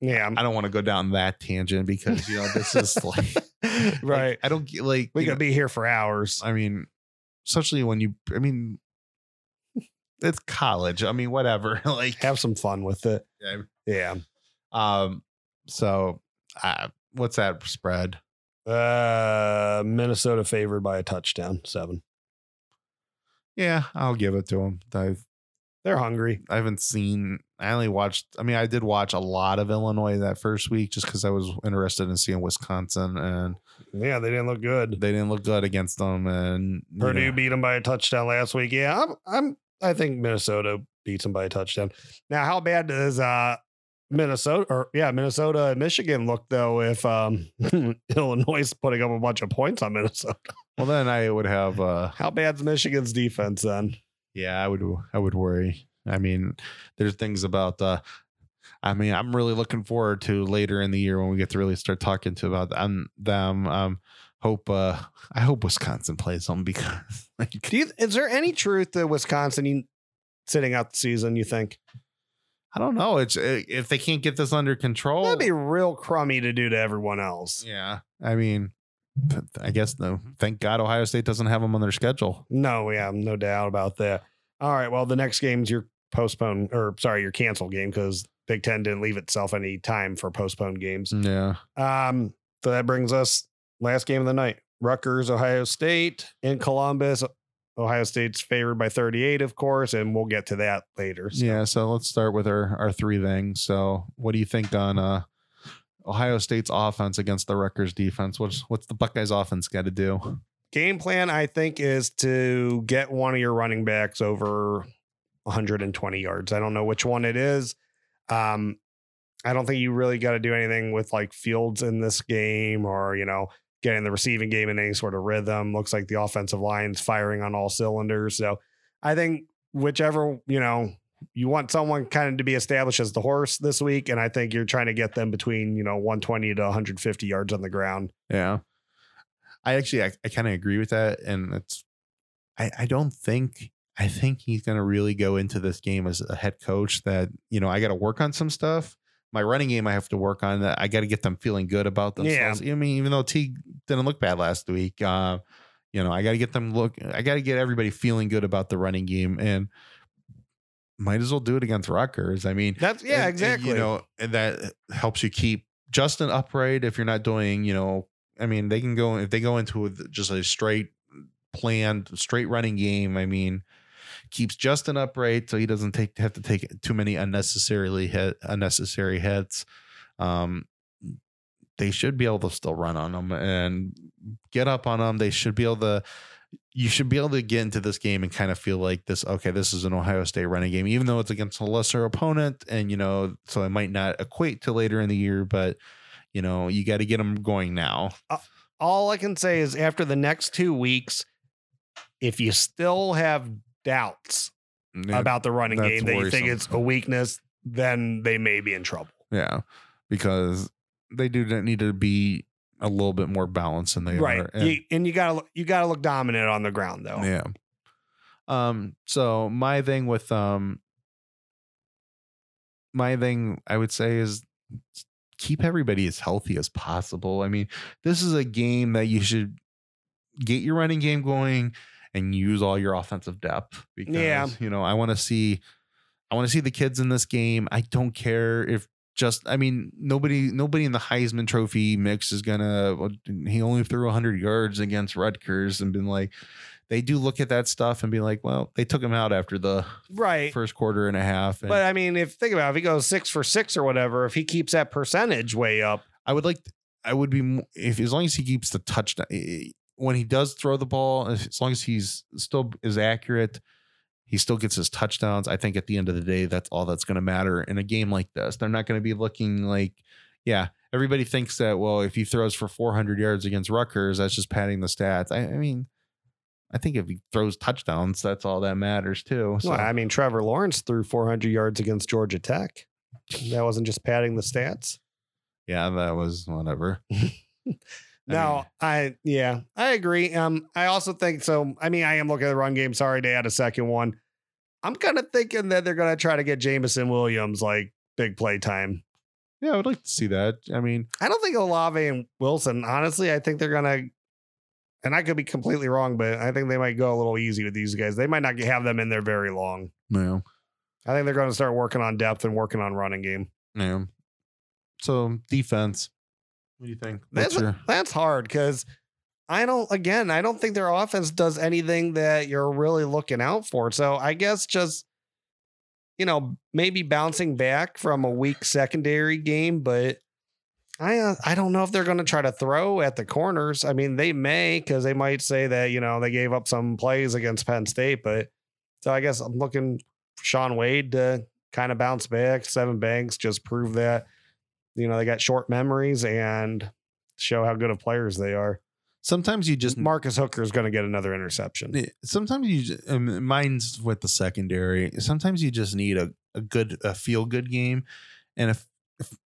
Yeah, I don't want to go down that tangent, because, you know, this is like, right. Like, I don't like, we could be here for hours. I mean, especially it's college. I mean, whatever, like, have some fun with it. Yeah. So what's that spread? Minnesota favored by a touchdown, 7. Yeah, I'll give it to them. They're hungry. I haven't seen. I did watch a lot of Illinois that first week just because I was interested in seeing Wisconsin. And yeah, they didn't look good. They didn't look good against them. And Purdue beat them by a touchdown last week. Yeah, I think Minnesota beats them by a touchdown. Now, how bad does Minnesota and Michigan look though if Illinois is putting up a bunch of points on Minnesota? Well, then I would have. How bad's Michigan's defense then? Yeah, I would worry. I mean, there's things about I'm really looking forward to later in the year when we get to really start talking to about them. I hope Wisconsin plays them because is there any truth to Wisconsin sitting out the season, you think? I don't know. If they can't get this under control, that'd be real crummy to do to everyone else. Yeah. I mean, I guess no. Thank God Ohio State doesn't have them on their schedule. No, yeah, no doubt about that. All right, well, the next game's your postponed, or sorry, your canceled game because Big Ten didn't leave itself any time for postponed games. Yeah. So that brings us last game of the night: Rutgers, Ohio State in Columbus. Ohio State's favored by 38, of course, and we'll get to that later. So. Yeah. So let's start with our three things. So, what do you think on Ohio State's offense against the Rutgers defense? What's the Buckeyes offense got to do? Game plan, I think, is to get one of your running backs over 120 yards. I don't know which one it is. I don't think you really got to do anything with like Fields in this game or, getting the receiving game in any sort of rhythm. Looks like the offensive line's firing on all cylinders. So I think whichever, you want someone kind of to be established as the horse this week. And I think you're trying to get them between, 120 to 150 yards on the ground. Yeah. I kind of agree with that. And I think he's going to really go into this game as a head coach that, I got to work on some stuff. My running game, I have to work on that. I got to get them feeling good about themselves. Yeah. I mean, even though Teague didn't look bad last week, I got to get them I got to get everybody feeling good about the running game and, might as well do it against Rutgers. I mean, exactly. And that helps you keep Justin upright. If you're not doing, they can go, if they go into just a straight planned, straight running game. I mean, keeps Justin upright. So he doesn't have to take too many unnecessary hits. They should be able to still run on them and get up on them. They should be able to, you should be able to get into this game and kind of feel like this, okay, this is an Ohio State running game, even though it's against a lesser opponent. And, so it might not equate to later in the year, but, you got to get them going now. All I can say is after the next 2 weeks, if you still have doubts about the running game, that you think it's a weakness, then they may be in trouble. Yeah, because they do need to be a little bit more balanced than they are. And you gotta look dominant on the ground though. Yeah. So my thing with, I would say is keep everybody as healthy as possible. I mean, this is a game that you should get your running game going and use all your offensive depth because, I want to see the kids in this game. I don't care if, nobody in the Heisman Trophy mix is he only threw 100 yards against Rutgers and been like, they do look at that stuff and be like, well, they took him out after the first quarter and a half. And, but I mean, if he goes 6 for 6 or whatever, if he keeps that percentage way up, as long as he keeps the touchdown, when he does throw the ball, as long as he's still is accurate, he still gets his touchdowns. I think at the end of the day, that's all that's going to matter in a game like this. They're not going to be looking like, everybody thinks that, well, if he throws for 400 yards against Rutgers, that's just padding the stats. I think if he throws touchdowns, that's all that matters too. So. Well, Trevor Lawrence threw 400 yards against Georgia Tech. That wasn't just padding the stats. Yeah, that was whatever. I agree. I also think so. I am looking at the run game. Sorry to add a second one. I'm kind of thinking that they're going to try to get Jamison Williams like big play time. Yeah, I would like to see that. I don't think Olave and Wilson, honestly, I think they're going to, and I could be completely wrong, but I think they might go a little easy with these guys. They might not have them in there very long. No, I think they're going to start working on depth and working on running game. Yeah. So defense. What do you think? That's hard because I don't think their offense does anything that you're really looking out for. So I guess just, maybe bouncing back from a weak secondary game, but I don't know if they're going to try to throw at the corners. I mean, they may, because they might say that, they gave up some plays against Penn State, but so I guess I'm looking for Sean Wade to kind of bounce back. Seven Banks just prove that, they got short memories and show how good of players they are. Sometimes you just Marcus Hooker is going to get another interception. Sometimes mine's with the secondary. Sometimes you just need a feel good game. And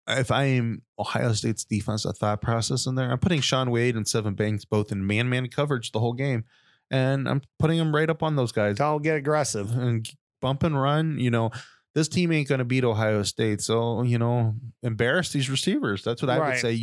if I am Ohio State's defense, a thought process in there, I'm putting Sean Wade and Seven Banks both in man coverage the whole game. And I'm putting them right up on those guys. I'll get aggressive and bump and run. This team ain't going to beat Ohio State. So, embarrass these receivers. That's what I would say.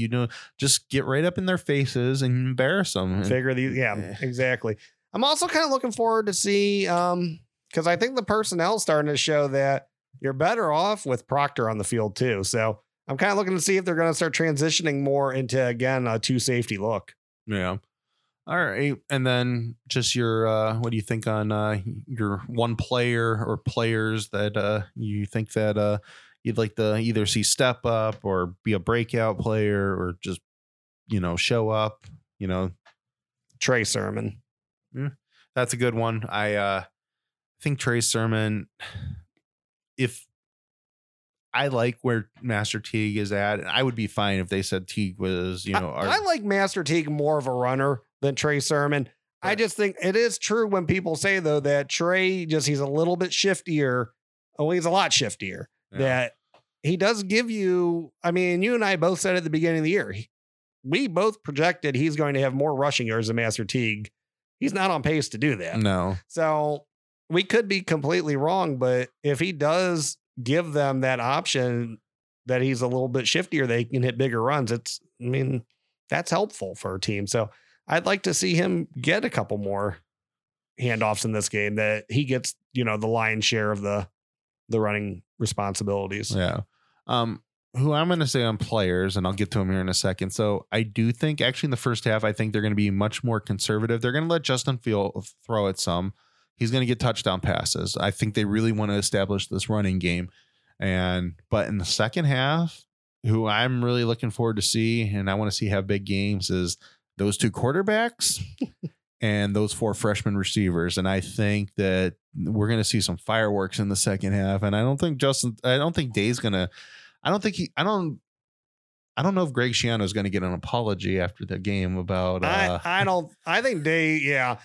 Just get right up in their faces and embarrass them. Yeah, exactly. I'm also kind of looking forward to see, because I think the personnel is starting to show that you're better off with Proctor on the field too. So I'm kind of looking to see if they're going to start transitioning more into, again, a two safety look. Yeah. All right. And then just your what do you think on your one player or players that you think that you'd like to either see step up or be a breakout player or just, show up, Trey Sermon. Yeah, that's a good one. I think Trey Sermon, if I like where Master Teague is at, and I would be fine if they said Teague was, I like Master Teague more of a runner than Trey Sermon. Right. I just think it is true when people say, though, that Trey he's a little bit shiftier. Oh, he's a lot shiftier. Yeah. That he does give you. I mean, you and I both said at the beginning of the year, we both projected he's going to have more rushing yards than Master Teague. He's not on pace to do that. No. So we could be completely wrong, but if he does give them that option that he's a little bit shiftier, they can hit bigger runs. That's helpful for a team. So I'd like to see him get a couple more handoffs in this game that he gets, the lion's share of the running responsibilities. Yeah. Who I'm going to say on players, and I'll get to him here in a second. So I do think actually in the first half, I think they're going to be much more conservative. They're going to let Justin Field throw at some. He's going to get touchdown passes. I think they really want to establish this running game. But in the second half, who I'm really looking forward to see, and I want to see have big games is those two quarterbacks and those four freshman receivers. And I think that we're going to see some fireworks in the second half. And I don't think Day's going to, I don't know if Greg Schiano is going to get an apology after the game about, I think Day. Yeah.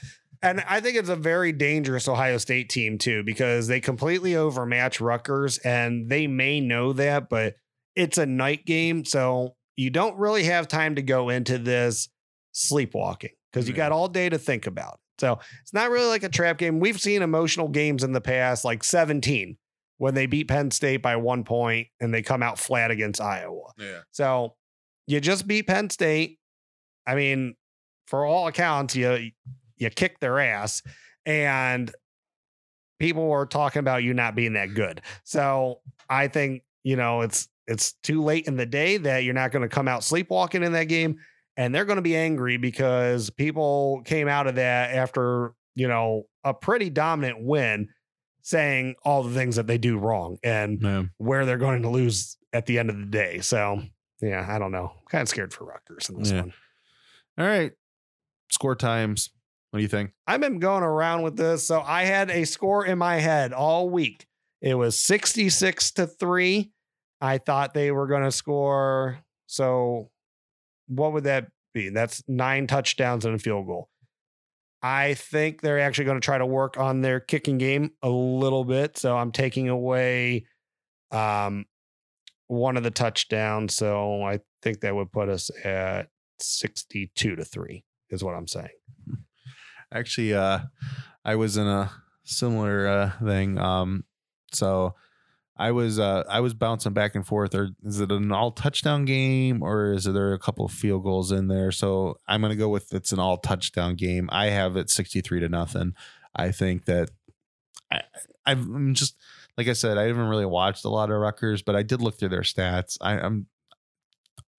And I think it's a very dangerous Ohio State team too, because they completely overmatch Rutgers and they may know that, but it's a night game. So you don't really have time to go into this sleepwalking because you got all day to think about it. So it's not really like a trap game. We've seen emotional games in the past, like 17 when they beat Penn State by 1 point and they come out flat against Iowa. Yeah. So you just beat Penn State. I mean, for all accounts, you kick their ass and people were talking about you not being that good. So I think, it's too late in the day that you're not going to come out sleepwalking in that game. And they're going to be angry because people came out of that after, a pretty dominant win saying all the things that they do wrong and where they're going to lose at the end of the day. So, yeah, I don't know. I'm kind of scared for Rutgers in this one. All right. Score times. What do you think? I've been going around with this. So I had a score in my head all week. It was 66-3. I thought they were going to score. So what would that be? That's 9 touchdowns and a field goal. I think they're actually going to try to work on their kicking game a little bit. So I'm taking away one of the touchdowns. So I think that would put us at 62-3 is what I'm saying. Actually, I was in a similar thing. So I was bouncing back and forth. Or is it an all touchdown game or is there a couple of field goals in there? So I'm going to go with it's an all touchdown game. I have it 63-0. I think that I'm just, like I said, I haven't really watched a lot of Rutgers, but I did look through their stats.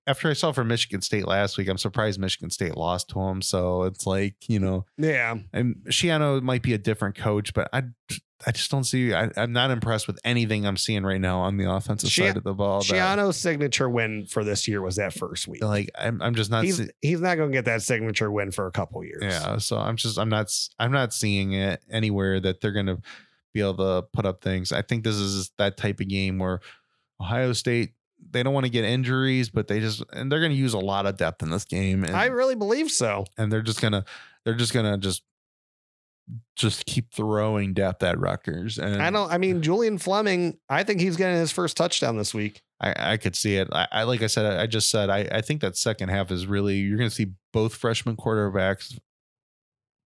after I saw for Michigan State last week, I'm surprised Michigan State lost to him. So it's like, you know, yeah. And Schiano might be a different coach, but I just don't see. I'm not impressed with anything I'm seeing right now on the offensive side of the ball. Schiano's signature win for this year was that first week. Like I'm just not. He's not going to get that signature win for a couple years. Yeah. So I'm not seeing it anywhere that they're going to be able to put up things. I think this is that type of game where Ohio State, they don't want to get injuries, but and they're going to use a lot of depth in this game. And I really believe so. And they're just going to keep throwing depth at Rutgers. And Julian Fleming, I think he's getting his first touchdown this week. I could see it. I think that second half is really, you're going to see both freshman quarterbacks.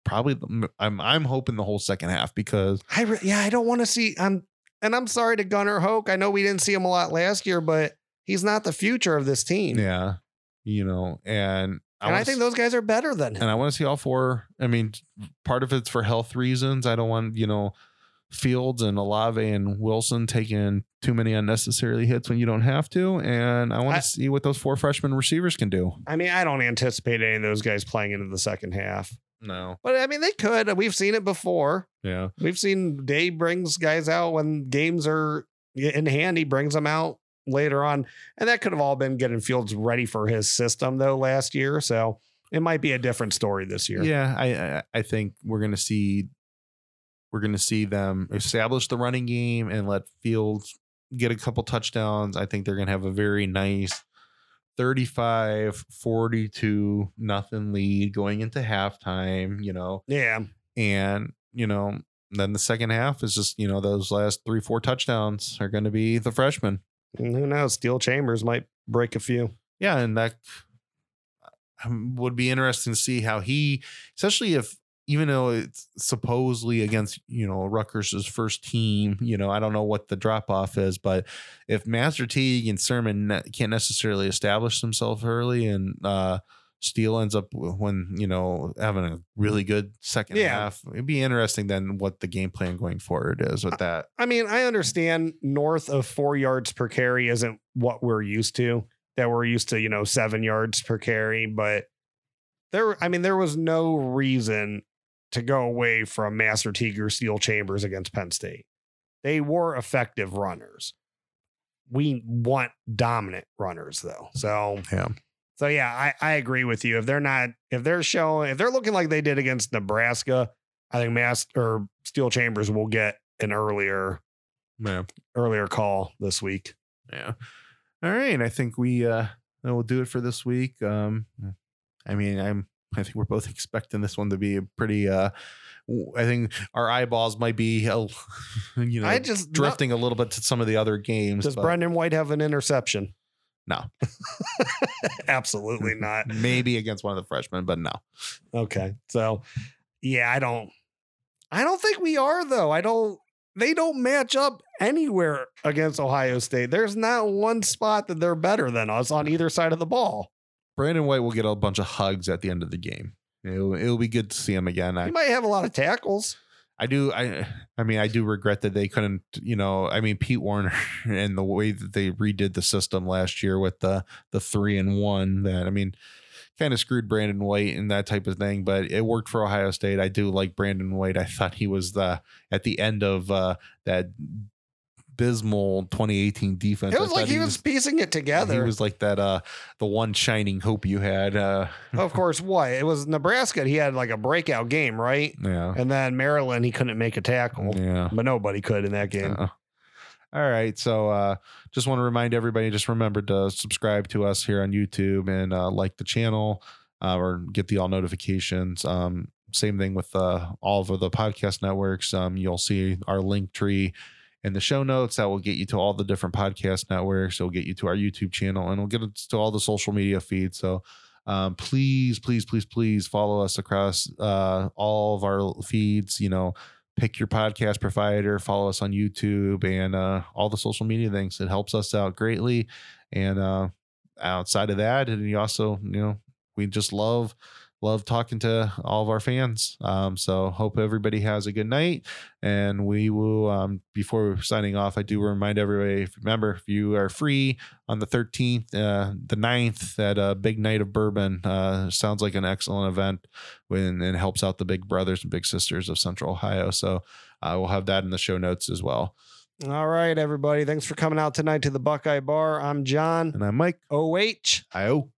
Probably I'm hoping the whole second half, because I don't want to see, and I'm sorry to Gunnar Hoke. I know we didn't see him a lot last year, but he's not the future of this team. Yeah. You know, I think those guys are better than him. And I want to see all four. I mean, part of it's for health reasons. I don't want, you know, Fields and Olave and Wilson taking too many unnecessarily hits when you don't have to. And I want to see what those four freshman receivers can do. I mean, I don't anticipate any of those guys playing into the second half. No, but I mean, they could. We've seen it before. Yeah, we've seen Day brings guys out when games are in hand. He brings them out later on, and that could have all been getting Fields ready for his system though last year. So it might be a different story this year. Yeah, I think we're gonna see them establish the running game and let Fields get a couple touchdowns. I think they're gonna have a very nice 35-42 lead going into halftime, you know? Yeah. And, you know, then the second half is just, you know, those last 3-4 touchdowns are going to be the freshmen. And who knows? Steel Chambers might break a few. Yeah. And that would be interesting to see how he, especially if, even though it's supposedly against, you know, Rutgers' first team, you know, I don't know what the drop off is, but if Master Teague and Sermon can't necessarily establish themselves early, and Steele ends up when, you know, having a really good second half, it'd be interesting then what the game plan going forward is with that. I mean, I understand north of 4 yards per carry isn't what we're used to, that we're used to, you know, 7 yards per carry, but there was no reason to go away from Master Teague or Steel Chambers against Penn State. They were effective runners. We want dominant runners though. So yeah, I agree with you. If they're looking like they did against Nebraska, I think Steel Chambers will get an earlier call this week. Yeah. All right. I think we'll do it for this week. I think we're both expecting this one to be a pretty, I think our eyeballs might be, you know, drifting a little bit to some of the other games. Does Brendan White have an interception? No, absolutely not. Maybe against one of the freshmen, but no. Okay. So yeah, I don't think we are though. They don't match up anywhere against Ohio State. There's not one spot that they're better than us on either side of the ball. Brandon White will get a bunch of hugs at the end of the game. It'll be good to see him again. He might have a lot of tackles. I do. I do regret that they couldn't, you know, I mean, Pete Warner and the way that they redid the system last year with the 3-1 that, I mean, kind of screwed Brandon White and that type of thing, but it worked for Ohio State. I do like Brandon White. I thought he was at the end of that abysmal 2018 defense. It was like he was piecing it together. He was like that the one shining hope you had. Of course, what? It was Nebraska. He had like a breakout game, right? Yeah. And then Maryland, he couldn't make a tackle. Yeah. But nobody could in that game. All right. So just want to remind everybody, just remember to subscribe to us here on YouTube and like the channel or get the all notifications. Same thing with all of the podcast networks. You'll see our link tree in the show notes. That will get you to all the different podcast networks. It'll get you to our YouTube channel, and it'll get us to all the social media feeds. So please, please, please, please follow us across all of our feeds. You know, pick your podcast provider, follow us on YouTube and all the social media things. It helps us out greatly. And outside of that, and you also, you know, we just love love talking to all of our fans. So hope everybody has a good night, and we will, before we're signing off, I do remind everybody, remember, if you are free on the 13th, the 9th, that big night of bourbon, sounds like an excellent event when it helps out the Big Brothers and Big Sisters of Central Ohio. So we'll have that in the show notes as well. All right, everybody. Thanks for coming out tonight to the Buckeye Bar. I'm John. And I'm Mike. OH. I-O.